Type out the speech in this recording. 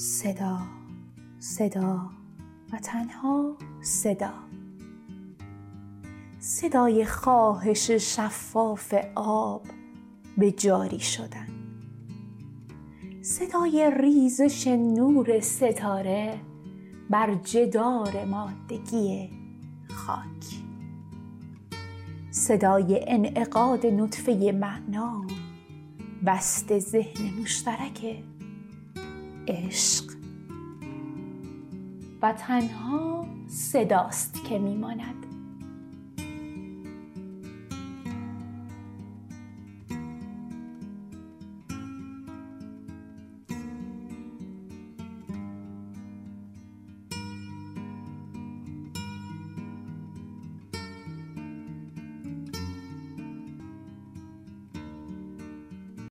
صدا، صدا و تنها صدا، صدای خواهش شفاف آب به جاری شدن، صدای ریزش نور ستاره بر جدار مادگی خاک، صدای انعقاد نطفه معنا بست ذهن مشترک عشق. و تنها صداست که میماند.